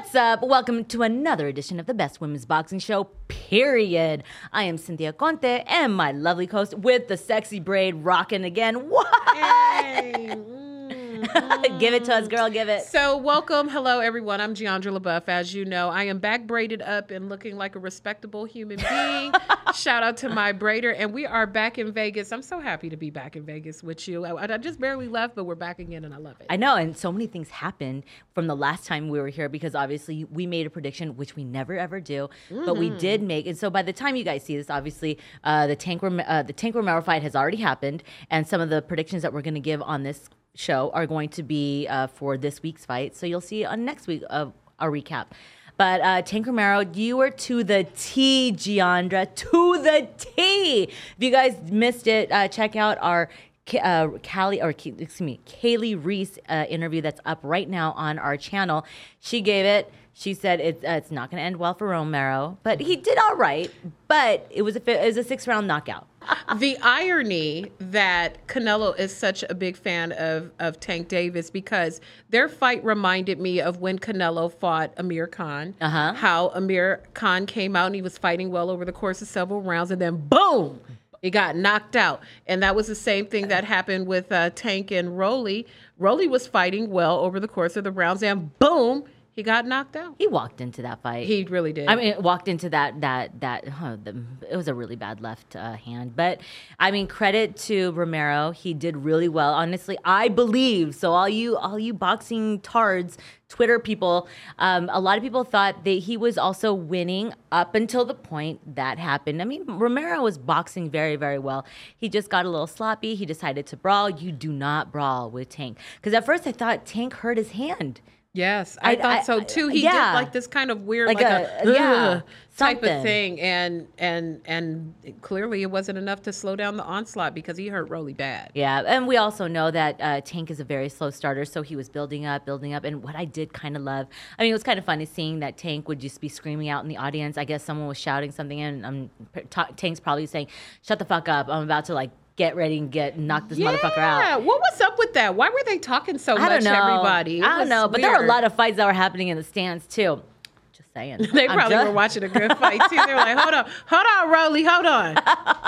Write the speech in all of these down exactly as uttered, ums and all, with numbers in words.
What's up? Welcome to another edition of the Best Women's Boxing Show, period. I am Cynthia Conte and my lovely host with the sexy braid rocking again. What? Hey. Give it to us, girl. Give it. So welcome. Hello, everyone. I'm Deandra LeBeouf. As you know, I am back braided up and looking like a respectable human being. Shout out to my braider. And we are back in Vegas. I'm so happy to be back in Vegas with you. I, I just barely left, but we're back again, and I love it. I know. And so many things happened from the last time we were here because obviously we made a prediction, which we never, ever do. Mm-hmm. But we did make. And so by the time you guys see this, obviously, uh, the Tank uh, the Tank Romero fight has already happened. And some of the predictions that we're going to give on this show are going to be uh, for this week's fight. So you'll see on next week of uh, our recap. But uh, Tank Romero, you were to the T, Deandra, to the T. If you guys missed it, uh, check out our uh, Callie, or excuse me, Kaylee Reese uh, interview that's up right now on our channel. She gave it. She said it's, uh, it's not going to end well for Romero, but he did all right. But it was a, it was a six-round knockout. The irony that Canelo is such a big fan of, of Tank Davis, because their fight reminded me of when Canelo fought Amir Khan, uh-huh. how Amir Khan came out and he was fighting well over the course of several rounds, and then boom, he got knocked out. And that was the same thing that happened with uh, Tank and Rolly. Rolly was fighting well over the course of the rounds, and boom, he got knocked out. He walked into that fight. He really did. I mean, walked into that, that, that, huh, the, it was a really bad left uh, hand. But, I mean, credit to Romero. He did really well. Honestly, I believe. So all you, all you boxing tards, Twitter people, um, a lot of people thought that he was also winning up until the point that happened. I mean, Romero was boxing very, very well. He just got a little sloppy. He decided to brawl. You do not brawl with Tank. Because at first I thought Tank hurt his hand. Yes, I, I thought I, so too. He yeah. did like this kind of weird, like, like a, a yeah, type something. of thing, and and and clearly it wasn't enough to slow down the onslaught because he hurt Rolly bad. Yeah, and we also know that uh, Tank is a very slow starter, so he was building up, building up. And what I did kind of love, I mean, it was kind of funny seeing that Tank would just be screaming out in the audience. I guess someone was shouting something, and um, ta- Tank's probably saying, "Shut the fuck up! I'm about to like." Get ready and get knock this yeah. motherfucker out. What was up with that? Why were they talking so I much, everybody? It I don't know, weird. But there are a lot of fights that were happening in the stands, too. Just saying. They I'm probably just... were watching a good fight, too. They were like, hold on, hold on, Rolly, hold on.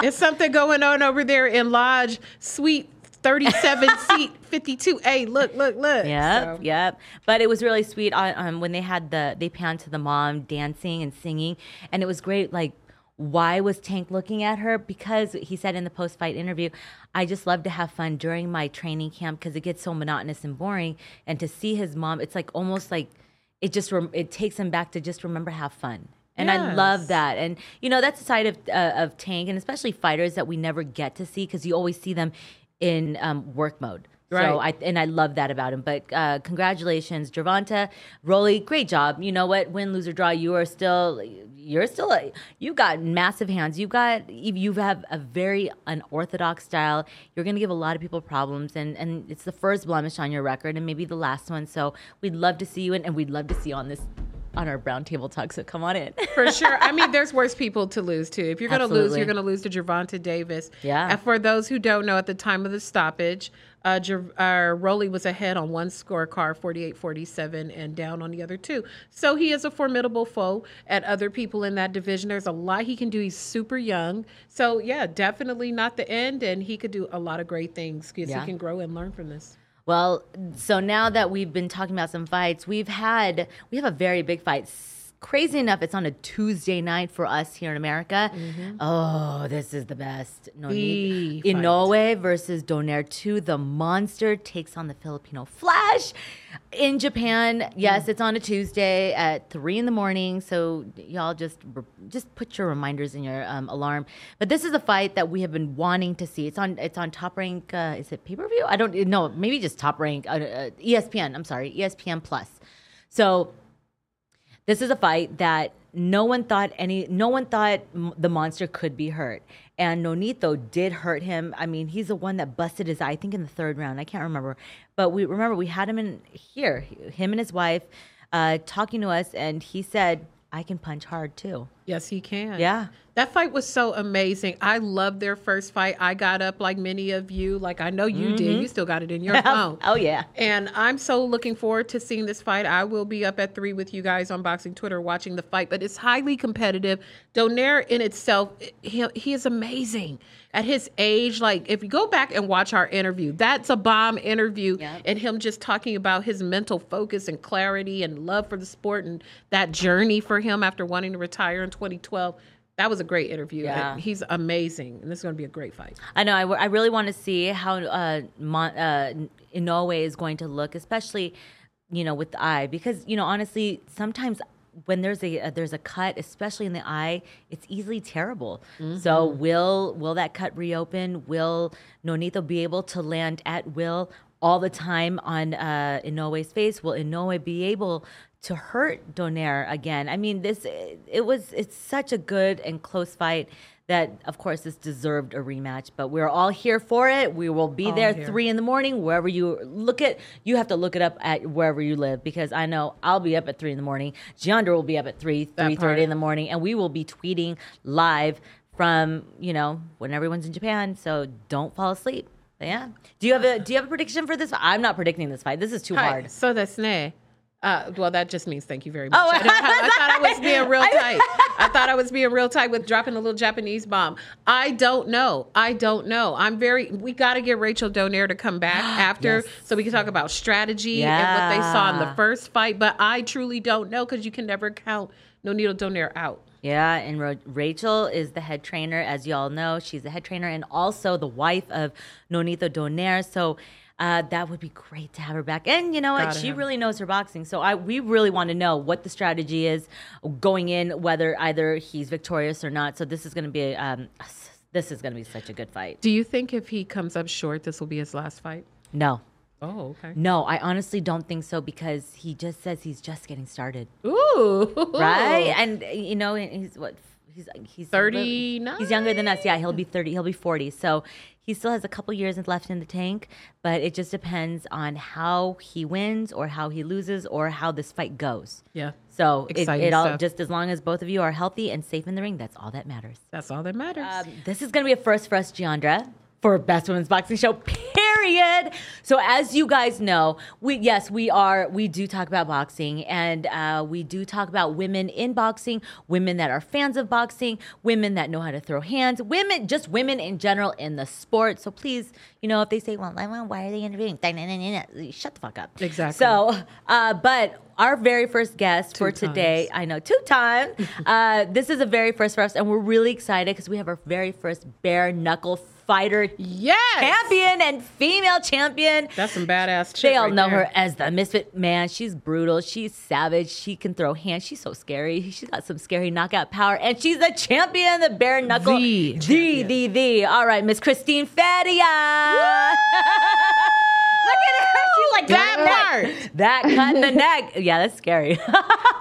There's something going on over there in Lodge Suite thirty-seven, seat fifty-two A. Look, look, look. Yep, so. yep. But it was really sweet on, um, when they had the, they panned to the mom dancing and singing, and it was great, like, why was Tank looking at her? Because he said in the post-fight interview, I just love to have fun during my training camp because it gets so monotonous and boring. And to see his mom, it's like almost like it just re- it takes him back to just remember have fun. And yes. I love that. And, you know, that's the side of uh, of Tank and especially fighters that we never get to see because you always see them in um, work mode. Right. So I, and I love that about him. But uh, congratulations, Gervonta, Rolly, great job. You know what? Win, lose, or draw, you are still, you're still, a, you've got massive hands. You've got, you have a very unorthodox style. You're going to give a lot of people problems. And, and it's the first blemish on your record and maybe the last one. So we'd love to see you in, and we'd love to see you on this. On our brown table talk, so come on in. For sure. I mean, there's worse people to lose to. If you're going to lose, you're going to lose to Gervonta Davis. Yeah. And for those who don't know, at the time of the stoppage, uh, Ger- uh, Rolly was ahead on one scorecard, forty-eight forty-seven, and down on the other two. So he is a formidable foe at other people in that division. There's a lot he can do. He's super young. So, yeah, definitely not the end, and he could do a lot of great things because yeah. he can grow and learn from this. Well, so now that we've been talking about some fights, we've had, we have a very big fight. Crazy enough, it's on a Tuesday night for us here in America. Mm-hmm. Oh, this is the best. Nonito Inoue versus Donaire two. The monster takes on the Filipino Flash in Japan. Yes, mm. It's on a Tuesday at three in the morning. So y'all just just put your reminders in your um, alarm. But this is a fight that we have been wanting to see. It's on it's on Top Rank. Uh, is it pay per view? I don't know. Maybe just Top Rank. Uh, uh, E S P N. I'm sorry, E S P N Plus. So. This is a fight that no one thought any, no one thought the monster could be hurt. And Nonito did hurt him. I mean, he's the one that busted his eye, I think in the third round. I can't remember. But we remember we had him in here, him and his wife, uh, talking to us. And he said, I can punch hard too. Yes, he can. Yeah. That fight was so amazing. I loved their first fight. I got up like many of you. Like I know you mm-hmm. did. You still got it in your phone. Oh, yeah. And I'm so looking forward to seeing this fight. I will be up at three with you guys on Boxing Twitter watching the fight. But it's highly competitive. Donaire in itself, he, he is amazing. At his age, like if you go back and watch our interview, that's a bomb interview. Yep. And him just talking about his mental focus and clarity and love for the sport and that journey for him after wanting to retire in twenty twelve. That was a great interview. Yeah. He's amazing. And this is going to be a great fight. I know. I, w I really want to see how uh, Mon uh, Inoue is going to look, especially, you know, with the eye. Because, you know, honestly, sometimes when there's a uh, there's a cut, especially in the eye, it's easily terrible. Mm-hmm. So will will that cut reopen? Will Nonito be able to land at will all the time on uh, Inoue's face? Will Inoue be able to hurt Donaire again? I mean, this it, it was it's such a good and close fight that, of course, this deserved a rematch. But we're all here for it. We will be all there here. three in the morning, wherever you look at. You have to look it up at wherever you live, because I know I'll be up at three in the morning. Deandra will be up at three, three thirty in the morning, and we will be tweeting live from, you know, when everyone's in Japan. So don't fall asleep. But yeah. Do you have a Do you have a prediction for this? I'm not predicting this fight. This is too Hi. hard. So that's ne. Uh, well, that just means thank you very much. Oh, I, have, I thought I was being real tight. I thought I was being real tight with dropping a little Japanese bomb. I don't know. I don't know. I'm very, we got to get Rachel Donaire to come back after yes. so we can talk about strategy yeah. and what they saw in the first fight. But I truly don't know, because you can never count Nonito Donaire out. Yeah, and Ro Rachel is the head trainer, as you all know. She's the head trainer and also the wife of Nonito Donaire. So, Uh, that would be great to have her back. And you know what? She really knows her boxing. So I, we really want to know what the strategy is going in, whether either he's victorious or not. So this is going to be um, this is going to be such a good fight. Do you think if he comes up short, this will be his last fight? No. Oh, okay. No, I honestly don't think so, because he just says he's just getting started. Ooh. Right? And, you know, he's what? He's he's thirty-nine. He's younger than us. Yeah, he'll be thirty. He'll be forty. So he still has a couple years left in the tank, but it just depends on how he wins or how he loses or how this fight goes. Yeah. So it, it all stuff. just as long as both of you are healthy and safe in the ring, that's all that matters. That's all that matters. Um, this is going to be a first for us, Deandra, for Best Women's Boxing Show, period. So as you guys know, we yes, we are we do talk about boxing, and uh, we do talk about women in boxing, women that are fans of boxing, women that know how to throw hands, women, just women in general in the sport. So please, you know, if they say, well, why are they interviewing? Shut the fuck up. Exactly. So, uh, but our very first guest two for today, times. I know, two times. uh, this is a very first for us, and we're really excited because we have our very first bare knuckle fighter, yes, champion and female champion. That's some badass shit. They all right know there. her as the Misfit. Man, she's brutal. She's savage. She can throw hands. She's so scary. She's got some scary knockout power. And she's the champion, the bare knuckle. The, the, the, the. All right, Miss Christine Ferea. Look at her. She's like that part. That cut in the neck. Yeah, that's scary.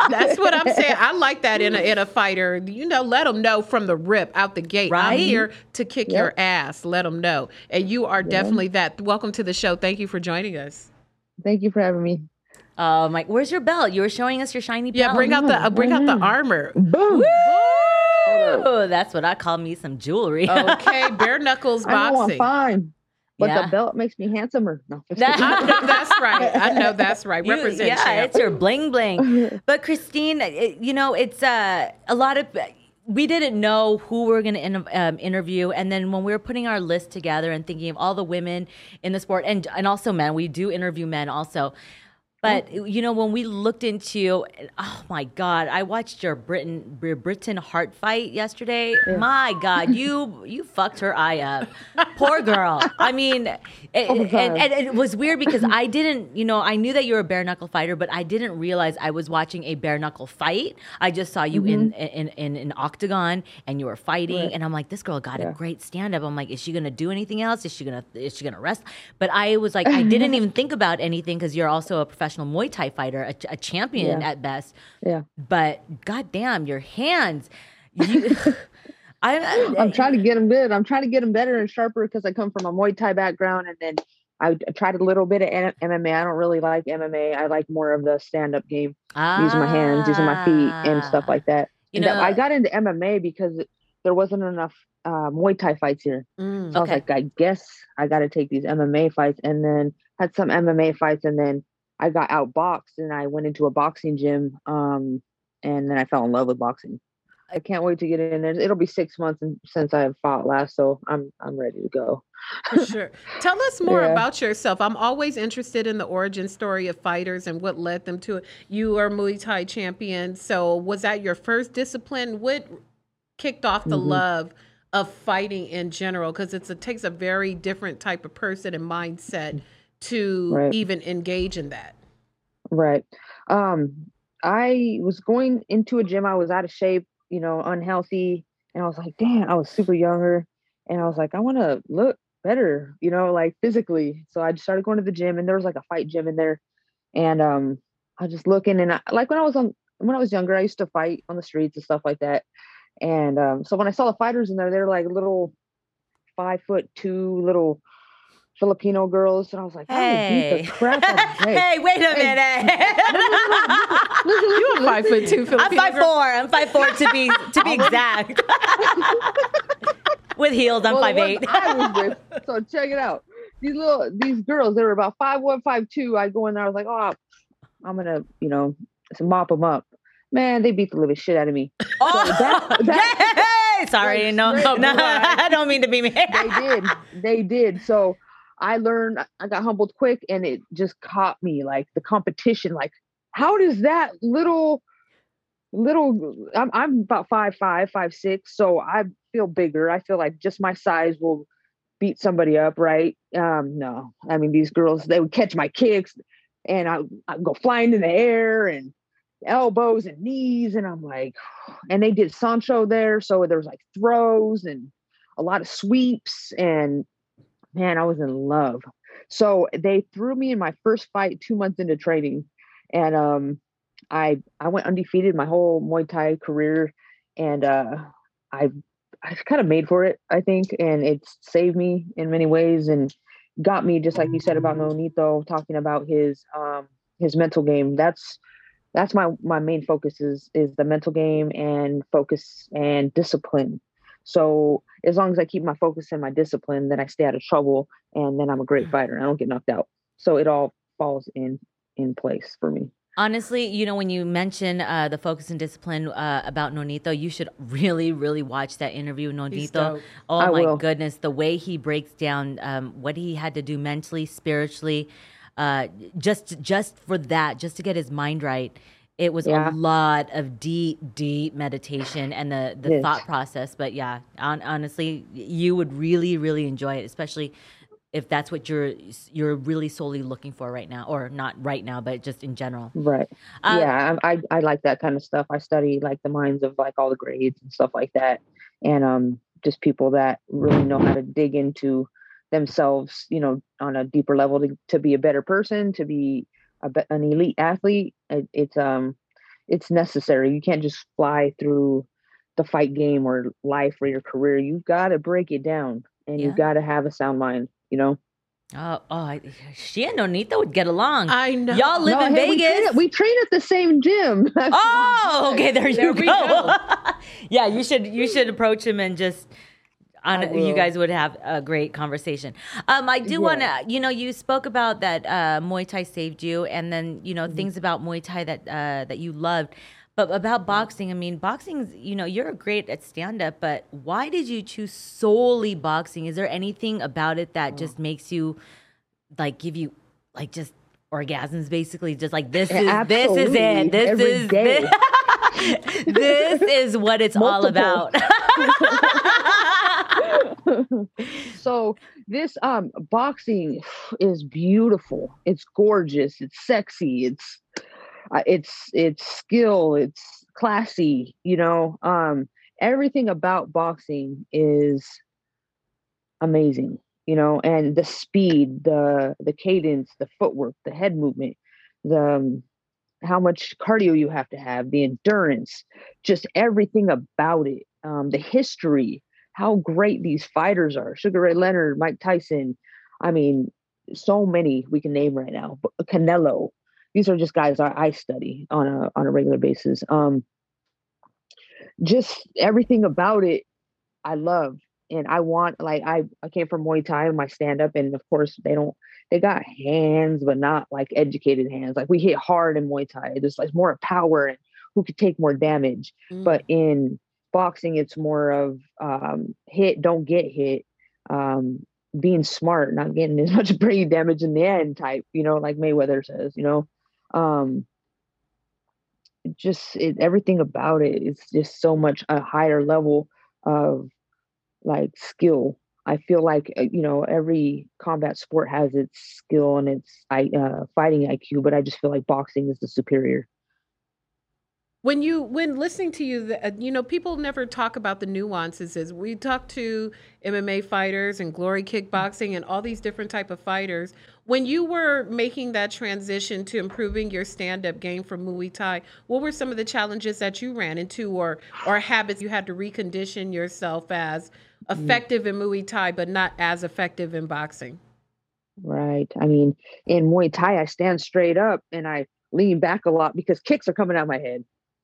That's what I'm saying. I like that in a in a fighter. You know, let them know from the rip, out the gate. Right? I'm here to kick yep. your ass. Let them know. And you are yeah. definitely that. Welcome to the show. Thank you for joining us. Thank you for having me. Oh, uh, Mike, where's your belt? You were showing us your shiny belt. Yeah, bring out the uh, bring out the armor. Boom. Woo! Oh, that's what I call me some jewelry. Okay, bare knuckles boxing. I know, I'm fine. But yeah. the belt makes me handsomer. No, I know that's right. I know that's right. You, Represent yeah, you. It's your bling bling. But Christine, it, you know, it's uh, a lot of. We didn't know who we were going to in, um, interview, and then when we were putting our list together and thinking of all the women in the sport, and and also men, we do interview men also. But you know, when we looked into, oh my God, I watched your Britain, your Britain Hart fight yesterday. Yeah. My God, you you fucked her eye up, poor girl. I mean, it, oh and, and it was weird because I didn't, you know, I knew that you were a bare knuckle fighter, but I didn't realize I was watching a bare knuckle fight. I just saw you mm-hmm. in, in in an octagon and you were fighting, right. and I'm like, this girl got yeah. a great stand up. I'm like, is she gonna do anything else? Is she gonna is she gonna rest? But I was like, I didn't even think about anything because you're also a professional. Muay Thai fighter, a, a champion yeah. at best. Yeah. But goddamn, your hands. You, I, I, I'm trying to get them good. I'm trying to get them better and sharper because I come from a Muay Thai background, and then I tried a little bit of M M A. I don't really like M M A. I like more of the stand-up game. Ah. Using my hands, using my feet, and stuff like that. You know, that, I got into M M A because there wasn't enough uh, Muay Thai fights here. Mm, so okay. I was like, I guess I got to take these M M A fights, and then had some M M A fights, and then I got outboxed, and I went into a boxing gym, um, and then I fell in love with boxing. I can't wait to get in there. It'll be six months since I fought last, so I'm I'm ready to go. For sure. Tell us more yeah. about yourself. I'm always interested in the origin story of fighters and what led them to it. You are Muay Thai champion, so was that your first discipline? What kicked off the mm-hmm. love of fighting in general? Because it's it takes a very different type of person and mindset to right. even engage in that. Right. Um, I was going into a gym. I was out of shape, you know, unhealthy. And I was like, damn, I was super younger. And I was like, I want to look better, you know, like physically. So I just started going to the gym, and there was like a fight gym in there. And, um, I was just looking, and I, like when I was on, when I was younger, I used to fight on the streets and stuff like that. And, um, so when I saw the fighters in there, they're like little five foot two little Filipino girls. And I was like, hey, beat the crap out of hey, wait a minute. Hey. Listen, listen, listen, you are five foot two Filipino. I'm five girl. four. I'm five four to be to be exact. With heels, I'm well, five eight. I was with, so check it out. These little these girls, they were about five one, five two. I go in there, I was like, oh, I'm gonna, you know, mop them up. Man, they beat the living shit out of me. Oh, so that, that, hey, sorry, no, no, no, I don't mean to be mean. They did, they did. So I learned. I got humbled quick, and it just caught me, like the competition, like. How does that little, little, I'm, I'm about five, five, five, six. So I feel bigger. I feel like just my size will beat somebody up. Right. Um, no, I mean, these girls, they would catch my kicks, and I I'd go flying in the air and elbows and knees. And I'm like, and they did Sancho there. So there was like throws and a lot of sweeps, and man, I was in love. So they threw me in my first fight two months into training. And, um, I, I went undefeated my whole Muay Thai career, and, uh, I, I kind of made for it, I think. And it saved me in many ways, and got me, just like you said about Nonito, talking about his, um, his mental game. That's, that's my, my main focus is, is the mental game and focus and discipline. So as long as I keep my focus and my discipline, then I stay out of trouble, and then I'm a great fighter. I don't get knocked out. So it all falls in. in place for me. Honestly, you know, when you mention uh, the focus and discipline uh, about Nonito, you should really, really watch that interview. Nonito, oh I my will. goodness, the way he breaks down um, what he had to do mentally, spiritually, uh, just just for that, just to get his mind right. It was yeah. a lot of deep, deep meditation and the, the thought process. But yeah, on, honestly, you would really, really enjoy it, especially if that's what you're you're really solely looking for right now, or not right now, but just in general. Right. Um, yeah, I, I I like that kind of stuff. I study like the minds of like all the grades and stuff like that. And um, just people that really know how to dig into themselves, you know, on a deeper level to, to be a better person, to be a, an elite athlete. It, it's um, it's necessary. You can't just fly through the fight game or life or your career. You've got to break it down, and yeah. you've got to have a sound mind. You know, oh, oh, I, she and Nonito would get along. I know. Y'all live no, in hey, Vegas. We train, at, we train at the same gym. That's oh, okay. There you there go. go. Yeah, you should you should approach him, and just on, you guys would have a great conversation. Um, I do yeah. want to, you know, you spoke about that uh, Muay Thai saved you, and then you know mm-hmm. things about Muay Thai that uh, that you loved, but about boxing. I mean, boxing's, you know, you're great at stand-up, but why did you choose solely boxing? Is there anything about it that oh. just makes you, like, give you, like, just orgasms, basically? Just like, this is, Absolutely. this is it. This Every is day. This, this is what it's Multiple. all about. So this um, boxing is beautiful. It's gorgeous. It's sexy. It's Uh, it's it's skill, it's classy, you know, um, everything about boxing is amazing, you know, and the speed, the the cadence, the footwork, the head movement, the um, how much cardio you have to have, the endurance, just everything about it, um, the history, how great these fighters are. Sugar Ray Leonard, Mike Tyson, I mean, so many we can name right now, but Canelo. These are just guys I study on a on a regular basis. Um, just everything about it, I love. And I want, like, I, I came from Muay Thai and my stand up. And of course they don't, they got hands, but not like educated hands. Like we hit hard in Muay Thai. It's like more power and who could take more damage. Mm. But in boxing, it's more of um, hit, don't get hit. Um, being smart, not getting as much brain damage in the end type, you know, like Mayweather says, you know, um, just it, everything about it is just so much a higher level of like skill. I feel like, you know, every combat sport has its skill and its uh, fighting I Q, but I just feel like boxing is the superior. When you, when listening to you, the, you know, people never talk about the nuances. Is we talk to M M A fighters and Glory Kickboxing and all these different type of fighters. When you were making that transition to improving your stand-up game from Muay Thai, what were some of the challenges that you ran into, or or habits you had to recondition yourself as effective in Muay Thai, but not as effective in boxing? Right. I mean, in Muay Thai, I stand straight up and I lean back a lot because kicks are coming out of my head.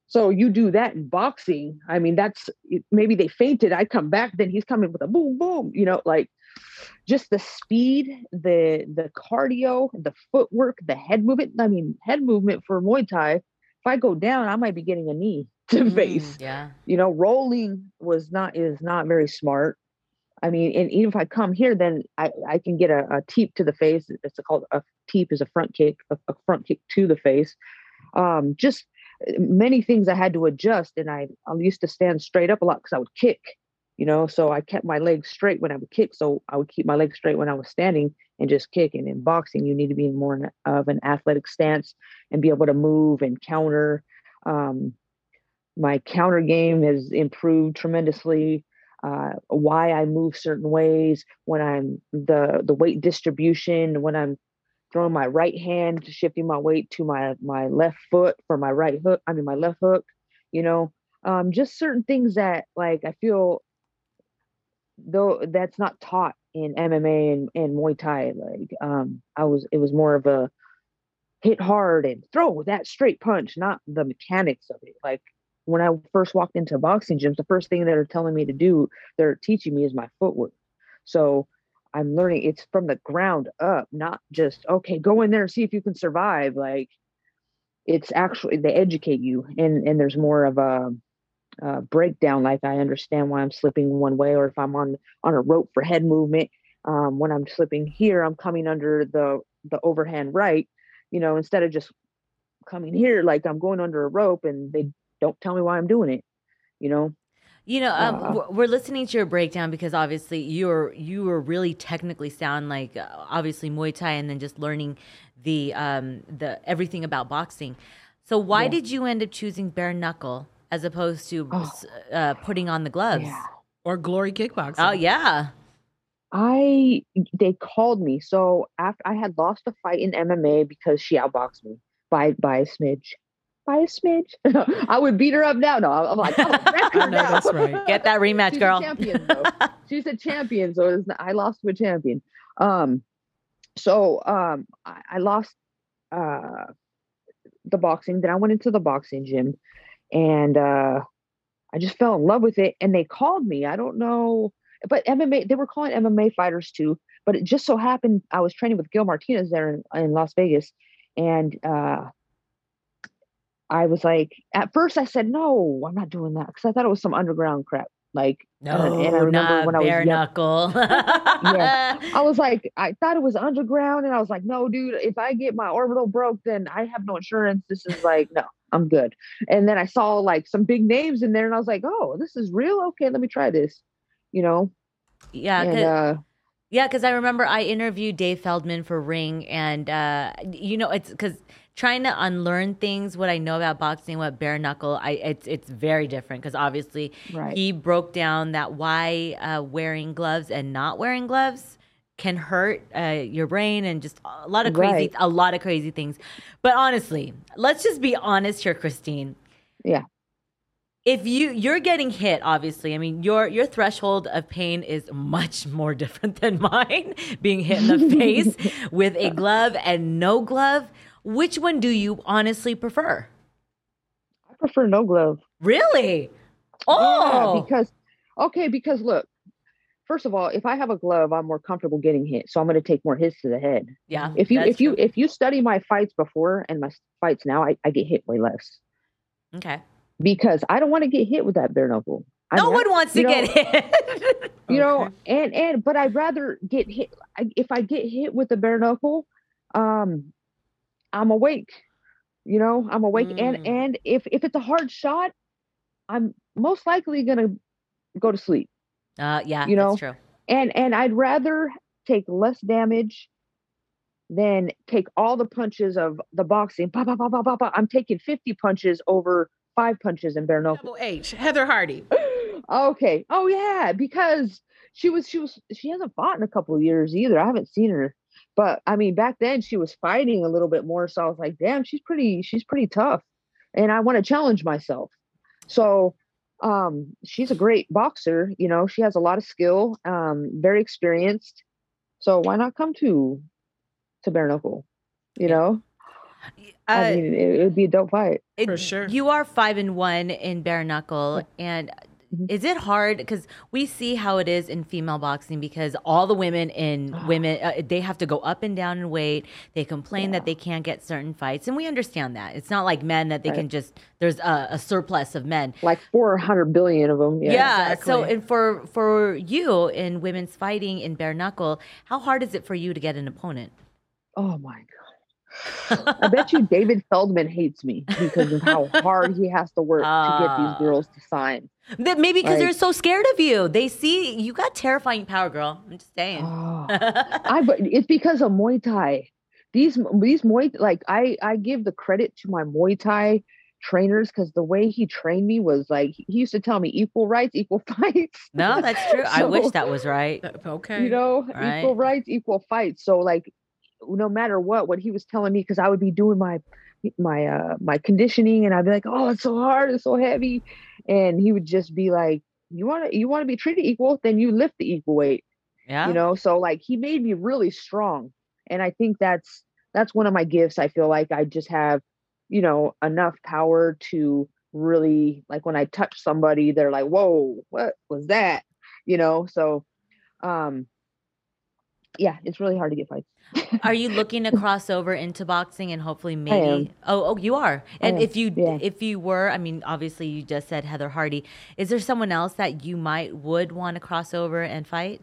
So you do that in boxing. I mean, that's maybe they fainted. I come back, then he's coming with a boom, boom, you know, like just the speed, the, the cardio, the footwork, the head movement. I mean, head movement for Muay Thai, if I go down, I might be getting a knee to the face. Mm, yeah. You know, rolling was not, is not very smart. I mean, and even if I come here, then I, I can get a, a teep to the face. It's called a teep is a front kick, a, a front kick to the face. Um, just, many things I had to adjust, and I, I used to stand straight up a lot because I would kick, you know, so I kept my legs straight when I would kick. So I would keep my legs straight when I was standing and just kick. And in boxing, you need to be in more in, of an athletic stance and be able to move and counter. Um, my counter game has improved tremendously. Uh, why I move certain ways when I'm the, the weight distribution, when I'm throwing my right hand, shifting my weight to my, my left foot for my right hook. I mean, my left hook, you know, um, just certain things that like, I feel though that's not taught in M M A and, and Muay Thai. Like, um, I was, it was more of a hit hard and throw that straight punch, not the mechanics of it. Like when I first walked into boxing gyms, the first thing they're telling me to do, they're teaching me is my footwork. So I'm learning it's from the ground up, not just, okay, go in there and see if you can survive. Like it's actually, they educate you. And, and there's more of a, a breakdown. Like I understand why I'm slipping one way, or if I'm on, on a rope for head movement, um, when I'm slipping here, I'm coming under the, the overhand, right. You know, instead of just coming here, like I'm going under a rope and they don't tell me why I'm doing it, you know? You know, um, we're listening to your breakdown because obviously you're you were really technically sound, like uh, obviously Muay Thai, and then just learning the um, the everything about boxing. So why yeah. did you end up choosing bare knuckle as opposed to oh. uh, putting on the gloves yeah. or Glory Kickboxing? Oh yeah, I they called me. So after I had lost a fight in M M A because she outboxed me by by a smidge. By a smidge. I would beat her up now. No, I'm like, oh, I know, that's right. Get that rematch, She's girl. A champion, though. She's a champion, so it's not, I lost to a champion. Um, so um, I, I lost uh, the boxing. Then I went into the boxing gym, and uh, I just fell in love with it. And they called me. I don't know, but M M A. They were calling M M A fighters too. But it just so happened I was training with Gil Martinez there in, in Las Vegas, and. Uh, I was like, at first I said, no, I'm not doing that. Cause I thought it was some underground crap. Like, no, and I remember not when I was bare knuckle. yeah. I was like, I thought it was underground. And I was like, no, dude, if I get my orbital broke, then I have no insurance. This is like, no, I'm good. And then I saw like some big names in there and I was like, oh, this is real. Okay. Let me try this, you know? Yeah. And, uh, yeah. Cause I remember I interviewed Dave Feldman for Ring, and, uh, you know, it's cause trying to unlearn things, what I know about boxing, what bare knuckle, I, it's it's very different because obviously right. he broke down that why uh, wearing gloves and not wearing gloves can hurt uh, your brain and just a lot of crazy, right. a lot of crazy things. But honestly, let's just be honest here, Christine. Yeah. If you you're getting hit, obviously, I mean, your your threshold of pain is much more different than mine. Being hit in the face with a glove and no glove. Which one do you honestly prefer? I prefer no glove. Really? Oh, yeah, because okay, because look, first of all, if I have a glove, I'm more comfortable getting hit, so I'm going to take more hits to the head. Yeah. If you if you true. if you study my fights before and my fights now, I, I get hit way less. Okay. Because I don't want to get hit with that bare knuckle. No I mean, one wants to know, get hit. You know, okay. and and but I'd rather get hit. If I get hit with a bare knuckle, um, I'm awake. You know, I'm awake, mm. and and if if it's a hard shot, I'm most likely gonna go to sleep. Uh, yeah, you know, that's true. And and I'd rather take less damage than take all the punches of the boxing. Bah, bah, bah, bah, bah, bah. I'm taking fifty punches over five punches in bare knuckle. Double H, Heather Hardy. Okay. Oh yeah, because she was she was she hasn't fought in a couple of years either. I haven't seen her. But I mean, back then she was fighting a little bit more. So I was like, damn, she's pretty, she's pretty tough. And I want to challenge myself. So um, she's a great boxer. You know, she has a lot of skill, um, very experienced. So why not come to, to bare knuckle, you know? Uh, I mean, it would be a dope fight. It, for sure. You are five and one in bare knuckle. And is it hard? Because we see how it is in female boxing, because all the women in women, uh, they have to go up and down in weight. They complain yeah. that they can't get certain fights. And we understand that. It's not like men that they right. can just, there's a, a surplus of men. Like four hundred billion of them. Yeah. yeah exactly. So and for, for you in women's fighting in bare knuckle, how hard is it for you to get an opponent? Oh my God. I bet you David Feldman hates me because of how hard he has to work uh. to get these girls to sign. That maybe because like, they're so scared of you. They see you got terrifying power, girl. I'm just saying. Oh, I, but it's because of Muay Thai. These these Muay like I, I give the credit to my Muay Thai trainers because the way he trained me was like he used to tell me equal rights, equal fights. No, that's true. So, I wish that was right. Okay. You know, right. equal rights, equal fights. So like no matter what, what he was telling me, because I would be doing my my uh my conditioning and I'd be like, oh, it's so hard, it's so heavy. And he would just be like, you want to, you want to be treated equal, then you lift the equal weight, yeah. you know? So like, he made me really strong. And I think that's, that's one of my gifts. I feel like I just have, you know, enough power to really, like when I touch somebody, they're like, whoa, what was that? You know? So, um, yeah, it's really hard to get fights. Are you looking to cross over into boxing and hopefully maybe oh oh you are and if you yeah. if you were I mean obviously you just said Heather Hardy, is there someone else that you might would want to cross over and fight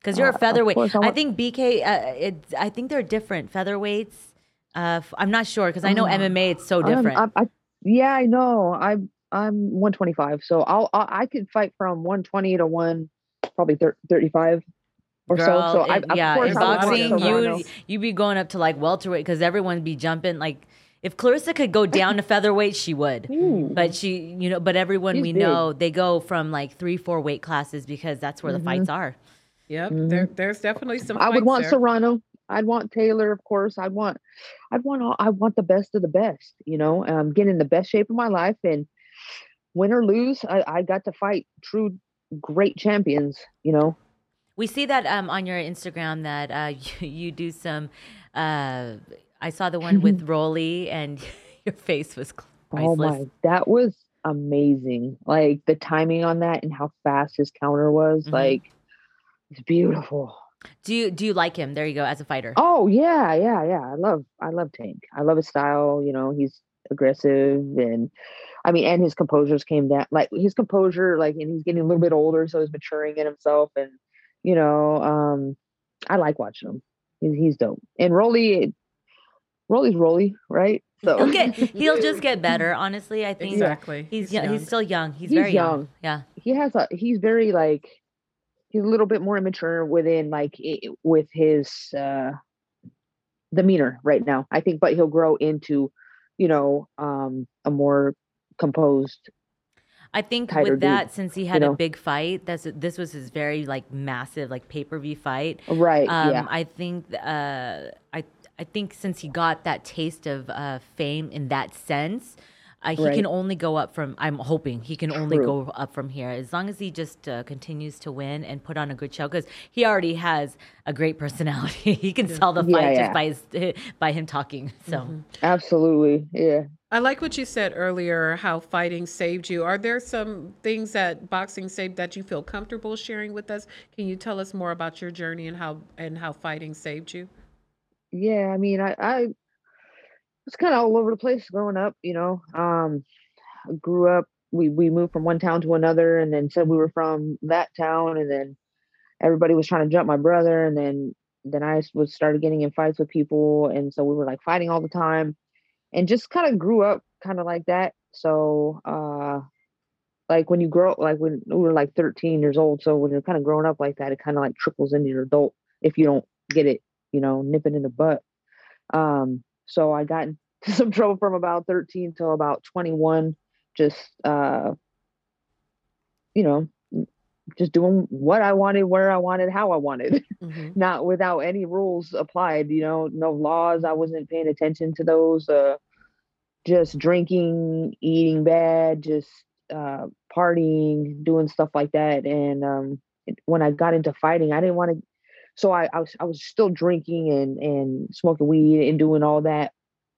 because you're uh, a featherweight? I, I think B K uh, it's, I think they're different featherweights uh, I'm not sure because I know um, M M A it's so different. I'm, I, I, yeah I know I'm I'm one twenty-five so I'll I, I could fight from one twenty to one probably thirty-five or Girl, so. So I, it, of yeah, course in boxing, you you be going up to like welterweight because everyone be jumping. Like if Clarissa could go down to featherweight, she would. Ooh. But she, you know, but everyone She's we big. know they go from like three, four weight classes because that's where mm-hmm. the fights are. Yep, mm-hmm. there, there's definitely some. I would want there. Serrano. I'd want Taylor, of course. I'd want, I'd want all. I want the best of the best. You know, um, get in the best shape of my life, and win or lose, I, I got to fight true great champions. You know. We see that um, on your Instagram that uh, you, you do some. Uh, I saw the one with Rolly, and your face was priceless. Oh my, that was amazing! Like the timing on that and how fast his counter was. Mm-hmm. Like it's beautiful. Do you do you like him? There you go, as a fighter. Oh yeah, yeah, yeah. I love I love Tank. I love his style. You know, he's aggressive and I mean, and his composure's came down. Like his composure, like, and he's getting a little bit older, so he's maturing in himself and. You know, um, I like watching him. He's, he's dope. And Rolly, Rolly's Rolly, right? So he'll, get, he'll just get better. Honestly, I think exactly. He's he's, young. he's still young. He's, he's very young. young. Yeah, he has a. He's very like. He's a little bit more immature within like it, with his uh, demeanor right now, I think, but he'll grow into, you know, um, a more composed. I think with that, dude, since he had you know? a big fight, that's this was his very like massive like pay per view fight. Right. Um, yeah. I think uh, I I think since he got that taste of uh, fame in that sense, Uh, he right. can only go up from, I'm hoping he can True. only go up from here. As long as he just uh, continues to win and put on a good show, because he already has a great personality. He can sell the fight yeah, yeah. just by his, by him talking. So mm-hmm. Absolutely. Yeah. I like what you said earlier, how fighting saved you. Are there some things that boxing saved that you feel comfortable sharing with us? Can you tell us more about your journey and how, and how fighting saved you? Yeah. I mean, I, I, it's kind of all over the place growing up, you know. Um, I grew up, we, we moved from one town to another, and then said we were from that town, and then everybody was trying to jump my brother, and then then I was started getting in fights with people, and so we were like fighting all the time, and just kind of grew up kind of like that. So, uh, like when you grow up, like when we were like thirteen years old, so when you're kind of growing up like that, it kind of like trickles into your adult if you don't get it, you know, nip it in the butt. Um, So I got in some trouble from about thirteen till about twenty-one, just, uh, you know, just doing what I wanted, where I wanted, how I wanted, mm-hmm. not without any rules applied, you know, no laws. I wasn't paying attention to those, uh, just drinking, eating bad, just uh, partying, doing stuff like that. And um, it, when I got into fighting, I didn't want to. So I, I was I was still drinking and, and smoking weed and doing all that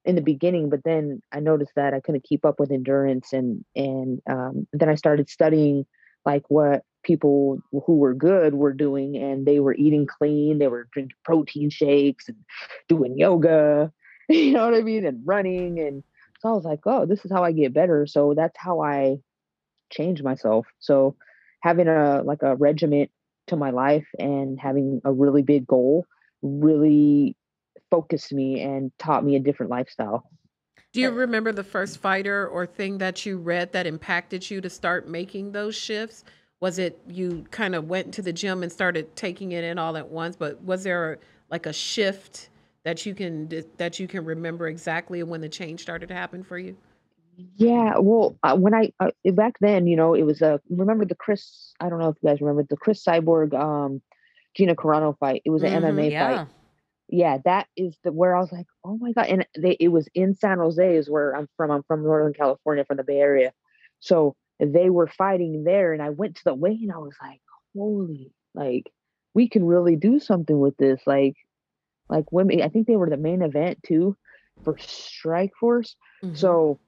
in the beginning. But then I noticed that I couldn't keep up with endurance. And, and um, then I started studying like what people who were good were doing. And they were eating clean. They were drinking protein shakes and doing yoga, you know what I mean? And running. And so I was like, oh, this is how I get better. So that's how I changed myself. So having a like a regiment to my life and having a really big goal really focused me and taught me a different lifestyle. Do you remember the first fighter or thing that you read that impacted you to start making those shifts? Was it you kind of went to the gym and started taking it in all at once, but was there like a shift that you can, that you can remember exactly when the change started to happen for you? Yeah, well, uh, when I uh, back then, you know, it was a remember the Chris. I don't know if you guys remember the Chris Cyborg, um, Gina Carano fight. It was an mm, M M A yeah. fight. Yeah, that is the where I was like, oh my god! And they, it was in San Jose, is where I'm from. I'm from Northern California, from the Bay Area. So they were fighting there, and I went to the weigh-in, and I was like, holy, like we can really do something with this. Like, like women. I think they were the main event too for Strikeforce. Mm-hmm. So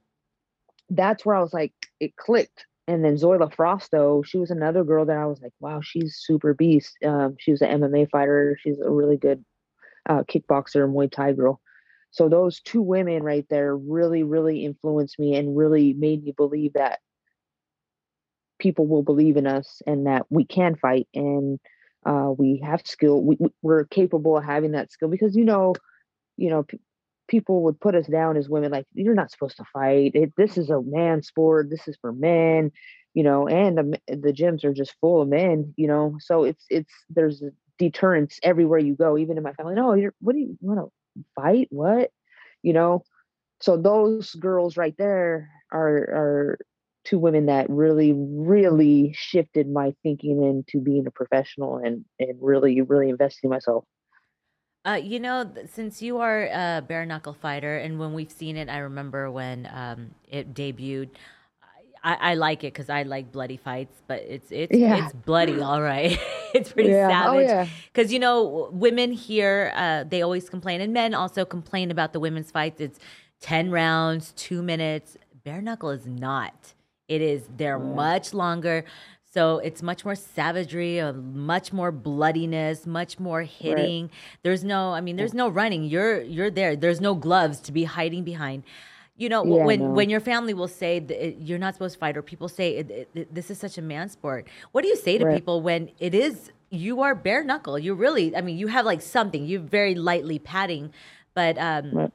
that's where I was like, it clicked. And then Zoila Frausto, she was another girl that I was like, wow, she's super beast. Um, she was an M M A fighter. She's a really good uh, kickboxer, Muay Thai girl. So those two women right there really, really influenced me and really made me believe that people will believe in us and that we can fight, and uh, we have skill. We, we're capable of having that skill because, you know, you know, p- people would put us down as women, like, you're not supposed to fight. It, this is a man sport. This is for men, you know, and the, the gyms are just full of men, you know? So it's, it's, there's deterrence everywhere you go, even in my family. No, you're, what do you want to fight? What, you know? So those girls right there are, are two women that really, really shifted my thinking into being a professional and, and really, really investing in myself. Uh, you know, since you are a bare knuckle fighter, and when we've seen it, I remember when um, it debuted. I, I like it because I like bloody fights, but it's it's yeah. it's bloody, all right. It's pretty yeah. savage because oh, yeah. you know, women here uh, they always complain, and men also complain about the women's fights. It's ten rounds, two minutes. Bare knuckle is not. It is they're mm. much longer. So it's much more savagery, much more bloodiness, much more hitting. Right. There's no, I mean, there's no running. You're you're there. There's no gloves to be hiding behind. You know, yeah, when no. when your family will say that you're not supposed to fight, or people say it, it, it, this is such a man sport. What do you say to right. people when it is, you are bare knuckle? You really, I mean, you have like something. You're very lightly padding, but um, right.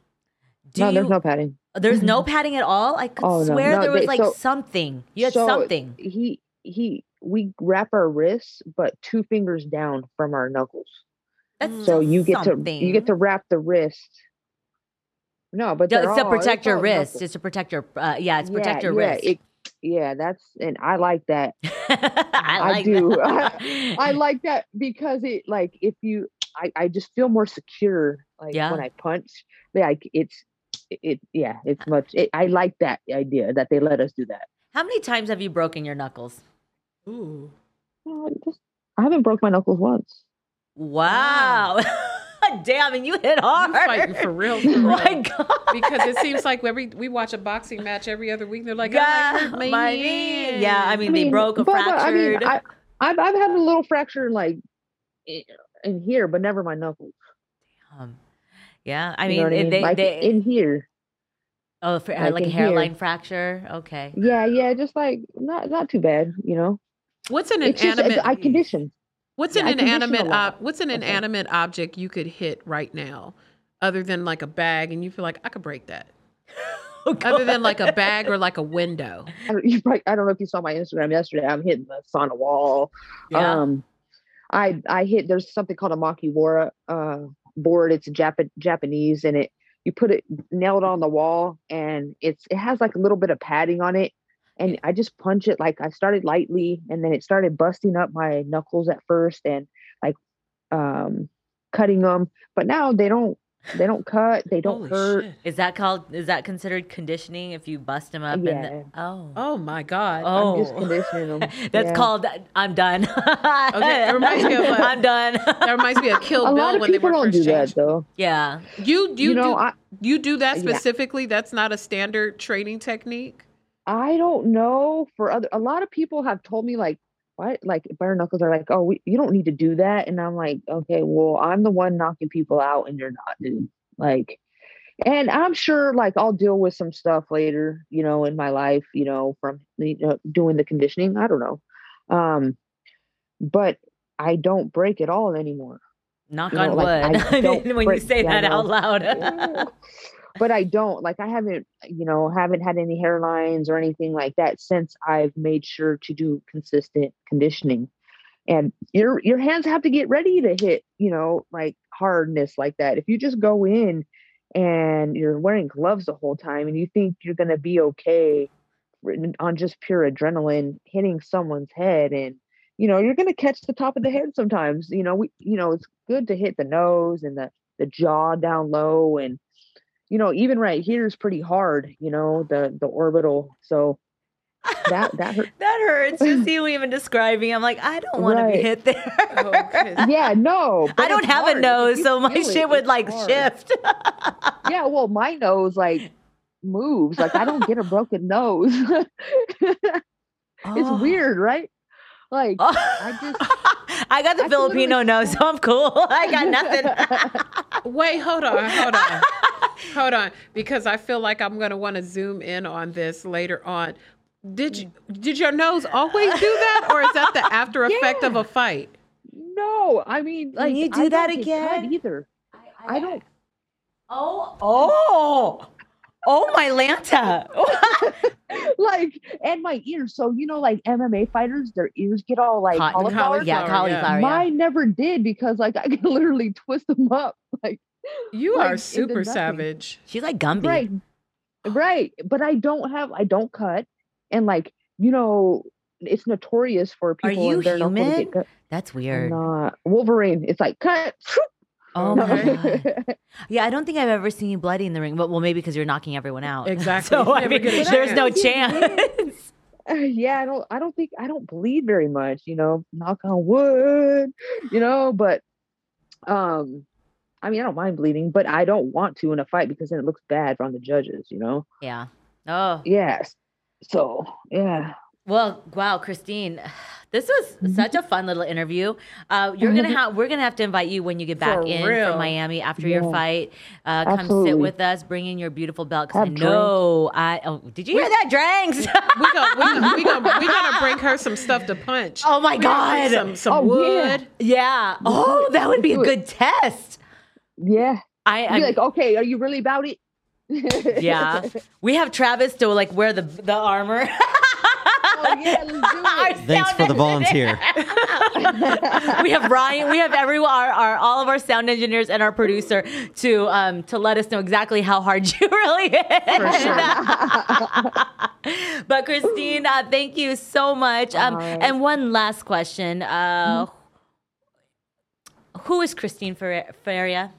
do no, you, there's no padding. There's no padding at all? I could oh, swear no. No, there was they, like so, something. You had so something. He... He, we wrap our wrists, but two fingers down from our knuckles. That's so you get something. to you get to wrap the wrist. No, but it's to protect your wrist. It's to protect your uh, yeah. It's protect yeah, your yeah, wrist. It, yeah, that's and I like that. I, like I do. That. I, I like that because it like if you, I, I just feel more secure like yeah. when I punch. Like it's it, yeah, it's much. It, I like that idea that they let us do that. How many times have you broken your knuckles? Ooh, well, just, I haven't broken my knuckles once. Wow. wow. Damn, and you hit hard. You fighting for real. For real. My God. Because it seems like every we watch a boxing match every other week. They're like, yeah, oh, my knee. Yeah, I mean, I mean they broke a fracture. I mean, I, I've, I've had a little fracture like in here, but never my knuckles. Damn. Yeah, I mean, you know I mean? They, like they, in here. Oh, for, like, like a hairline here. fracture? Okay. Yeah, yeah, just like not not too bad, you know. What's an it's inanimate? Just, I condition. What's yeah, an inanimate ob- What's an okay. inanimate object you could hit right now, other than like a bag, and you feel like I could break that? Oh, other than like a bag or like a window. I don't, you probably, I don't know if you saw my Instagram yesterday. I'm hitting the sauna wall. Yeah. Um, I I hit. There's something called a makiwara uh, board. It's Jap- Japanese, and it you put it nailed on the wall, and it's it has like a little bit of padding on it. And I just punch it. Like I started lightly and then it started busting up my knuckles at first and like, um, cutting them, but now they don't, they don't cut. They don't Holy hurt. Shit. Is that called, is that considered conditioning? If you bust them up? Yeah. And the, oh, oh my God. Oh, I'm just conditioning them. That's yeah. called, I'm done. Okay, it reminds me of, uh, I'm done. That reminds me of Kill Bill. A lot of when people they were don't first do changed. That though. Yeah. You, you, you know, do, I, you do that specifically. Yeah. That's not a standard training technique. I don't know for other, a lot of people have told me like, what, like bare knuckles are like, oh, we, you don't need to do that. And I'm like, okay, well, I'm the one knocking people out and you're not, dude. Like, and I'm sure like I'll deal with some stuff later, you know, in my life, you know, from you know, doing the conditioning. I don't know. Um, but I don't break at all anymore. Knock you on know, wood. Like, I mean, when break, you say yeah, that out loud. But I don't like I haven't, you know, haven't had any hairlines or anything like that since I've made sure to do consistent conditioning. And your your hands have to get ready to hit, you know, like hardness like that. If you just go in and you're wearing gloves the whole time and you think you're going to be okay on just pure adrenaline hitting someone's head and, you know, you're going to catch the top of the head sometimes. You know, we, you know, it's good to hit the nose and the, the jaw down low and, you know, even right here is pretty hard, you know, the, the orbital. So that, that, hurt. That hurts just you even describing. I'm like, I don't want right. to be hit there. Oh, yeah, no. I don't have hard. a nose, so my shit it, would like hard. shift. Yeah, well, my nose like moves. Like I don't get a broken nose. oh. It's weird, right? Like oh. I just... I got the I Filipino nose, so I'm cool. I got nothing. Wait, hold on, hold on. Hold on, because I feel like I'm going to want to zoom in on this later on. Did you, did your nose always do that, or is that the after effect yeah. of a fight? No, I mean, like, can you do I that don't again? Either I, I, I don't. Oh, oh, oh, my Lanta. Like, and my ears. So, you know, like M M A fighters, their ears get all like Cotton, cauliflower. cauliflower. Yeah, cauliflower. Yeah. Mine never did because, like, I could literally twist them up. Like, you like, are super savage. She's like Gumby. Right. Right. But I don't have, I don't cut. And, like, you know, it's notorious for people. Are you human? Get That's weird. Uh, Wolverine. It's like, cut. Oh no. My God. Yeah, I don't think I've ever seen you bloody in the ring. But well, maybe because you're knocking everyone out. Exactly. So I mean, there's no chance. Uh, yeah, I don't. I don't think I don't bleed very much. You know, knock on wood. You know, but um, I mean, I don't mind bleeding, but I don't want to in a fight because then it looks bad on the judges. You know. Yeah. Oh. Yes. So yeah. Well, wow, Christine, this was mm-hmm. such a fun little interview. Uh, you're gonna have we're gonna have to invite you when you get back For in real. from Miami after yeah. your fight. Uh, come sit with us. Bring in your beautiful belt. Cause I know. I oh, did you we, hear that, Dranks? We gonna we, we gonna we gonna bring her some stuff to punch. Oh my we God, some some oh, wood. Yeah. yeah. Oh, that would be a good test. Yeah. I I'd be like, okay, are you really about it? Yeah. We have Travis to like wear the the armor. Oh, yeah, let's do it. Thanks for the volunteer. We have Ryan. We have everyone. Our, our all of our sound engineers and our producer to um to let us know exactly how hard you really hit. For sure. But Christine, uh, thank you so much. Um, right. And one last question: uh, mm-hmm. Who is Christine Ferea?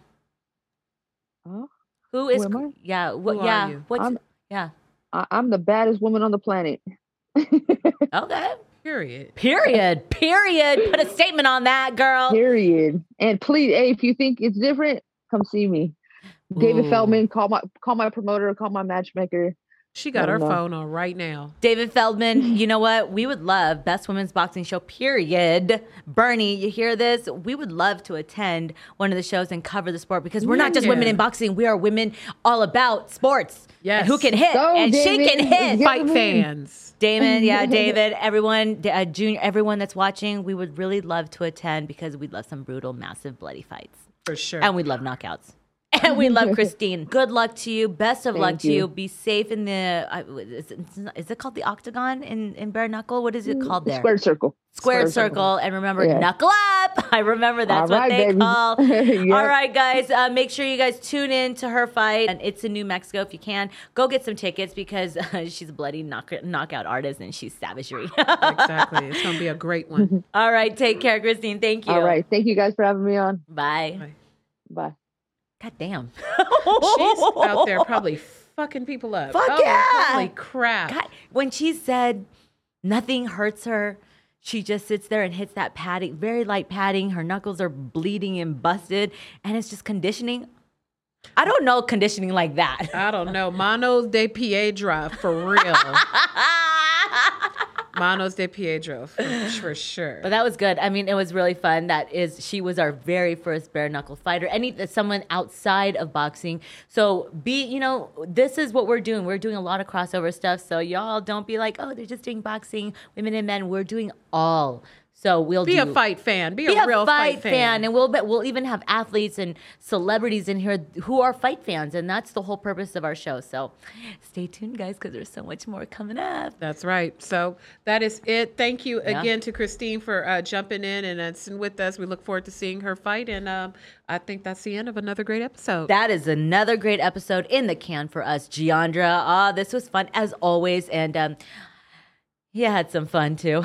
Huh? Who is? Who am I? Yeah. What? Who yeah. Are you? What's, I'm, yeah. I'm the baddest woman on the planet. Okay. Period. Period. Period. Put a statement on that, girl. Period. And please, hey, if you think it's different, come see me. Ooh. David Feldman, call my call my promoter, call my matchmaker. She got her know. phone on right now. David Feldman, you know what? We would love Best Women's Boxing Show, period. Bernie, you hear this? We would love to attend one of the shows and cover the sport because we're yeah. not just women in boxing. We are women all about sports. Yes. Who can hit? So, and David, she can hit. Fight fans. Damon, yeah, David, everyone, uh, Junior, everyone that's watching, we would really love to attend because we love some brutal, massive, bloody fights. For sure. And we love knockouts. And we love Christine. Good luck to you. Best of Thank luck to you. you. Be safe in the, uh, is, is it called the Octagon in, in Bare Knuckle? What is it called there? Squared Circle. Squared, Squared circle. circle. And remember, yeah. knuckle up. I remember that's All what right, they baby. call. Yep. All right, guys. Uh, make sure you guys tune in to her fight. And it's in New Mexico. If you can, go get some tickets because uh, she's a bloody knock- knockout artist and she's savagery. Exactly. It's going to be a great one. All right. Take care, Christine. Thank you. All right. Thank you guys for having me on. Bye. Bye. Bye. God damn. She's out there probably fucking people up. Fuck oh, yeah. Holy crap. God, when she said nothing hurts her, she just sits there and hits that padding, very light padding. Her knuckles are bleeding and busted. And it's just conditioning. I don't know conditioning like that. I don't know. Manos de Piedra, for real. Manos de Piedra, for, for sure. But that was good. I mean, it was really fun. That is, she was our very first bare knuckle fighter. Any someone outside of boxing. So be, you know, this is what we're doing. We're doing a lot of crossover stuff. So y'all don't be like, oh, they're just doing boxing, women and men. We're doing all. So we'll be do, a fight fan. Be, be a, a real fight, fight fan. fan, and we'll we'll even have athletes and celebrities in here who are fight fans, and that's the whole purpose of our show. So stay tuned, guys, because there's so much more coming up. That's right. So that is it. Thank you yeah. again to Christine for uh, jumping in and uh, sitting with us. We look forward to seeing her fight, and um, I think that's the end of another great episode. That is another great episode in the can for us, Deandra. Ah, this was fun as always, and um, yeah, had some fun too.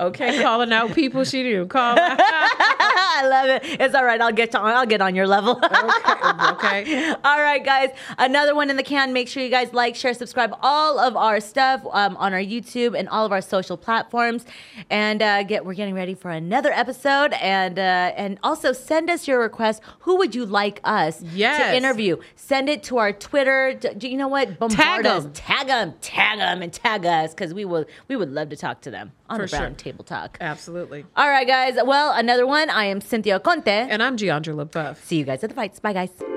Okay, calling out people she do call. I love it. It's all right. I'll get on. I'll get on your level. okay. okay. All right, guys. Another one in the can. Make sure you guys like, share, subscribe, all of our stuff um, on our YouTube and all of our social platforms. And uh, get we're getting ready for another episode. And uh, and also send us your request. Who would you like us yes. to interview? Send it to our Twitter. Do you know what? Bombard us. Tag them. Tag them and tag us because we will. We would love to talk to them on for the Brown sure. Table Talk. Absolutely. All right, guys. Well, another one. I am Cynthia Conte. And I'm Deandra LeBeouf. See you guys at the fights. Bye, guys.